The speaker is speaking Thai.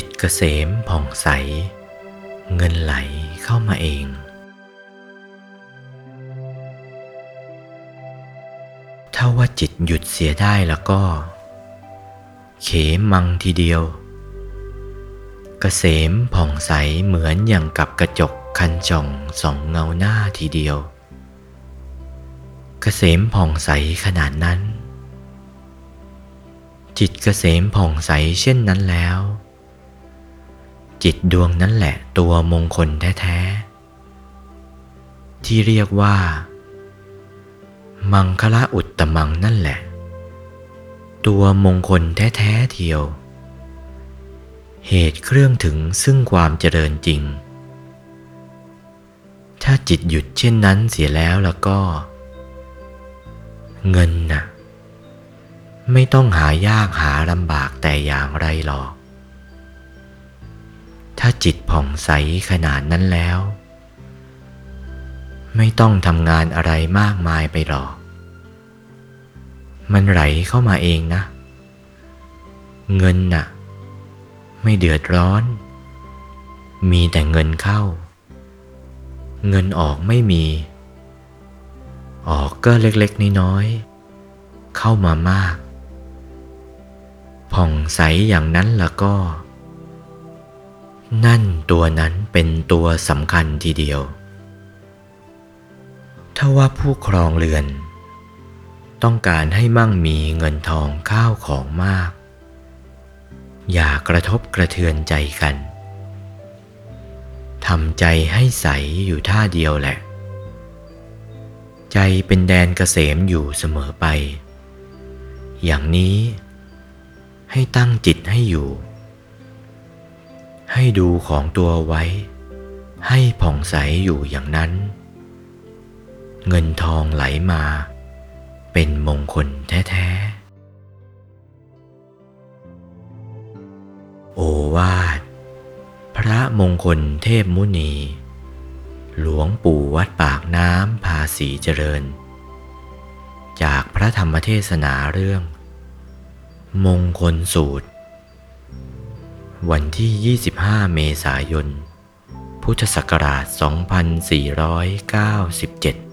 จิตเกษมผ่องใสเงินไหลเข้ามาเองถ้าว่าจิตหยุดเสียได้แล้วก็เขมังทีเดียวเกษมผ่องใสเหมือนอย่างกับกระจกคันจ่องสองเงาหน้าทีเดียวเกษมผ่องใสขนาดนั้นจิตเกษมผ่องใสเช่นนั้นแล้วจิตดวงนั้นแหละตัวมงคลแท้ๆที่เรียกว่ามังคละอุตตมังนั่นแหละตัวมงคลแท้ๆเทียวเหตุเครื่องถึงซึ่งความเจริญจริงถ้าจิตหยุดเช่นนั้นเสียแล้วแล้วก็เงินน่ะไม่ต้องหายากหาลำบากแต่อย่างไรหรอกถ้าจิตผ่องใสขนาดนั้นแล้วไม่ต้องทำงานอะไรมากมายไปหรอกมันไหลเข้ามาเองนะเงินน่ะไม่เดือดร้อนมีแต่เงินเข้าเงินออกไม่มีออกก็เล็กๆน้อยๆเข้ามามากผ่องใสอย่างนั้นละก็นั่นตัวนั้นเป็นตัวสำคัญทีเดียวถ้าว่าผู้ครองเรือนต้องการให้มั่งมีเงินทองข้าวของมากอย่ากระทบกระเทือนใจกันทำใจให้ใสอยู่ท่าเดียวแหละใจเป็นแดนเกษมอยู่เสมอไปอย่างนี้ให้ตั้งจิตให้อยู่ให้ดูของตัวไว้ให้ผ่องใสอยู่อย่างนั้นเงินทองไหลมาเป็นมงคลแท้ๆโอวาทพระมงคลเทพมุนีหลวงปู่วัดปากน้ำภาษีเจริญจากพระธรรมเทศนาเรื่องมงคลสูตรวันที่25เมษายนพุทธศักราช2497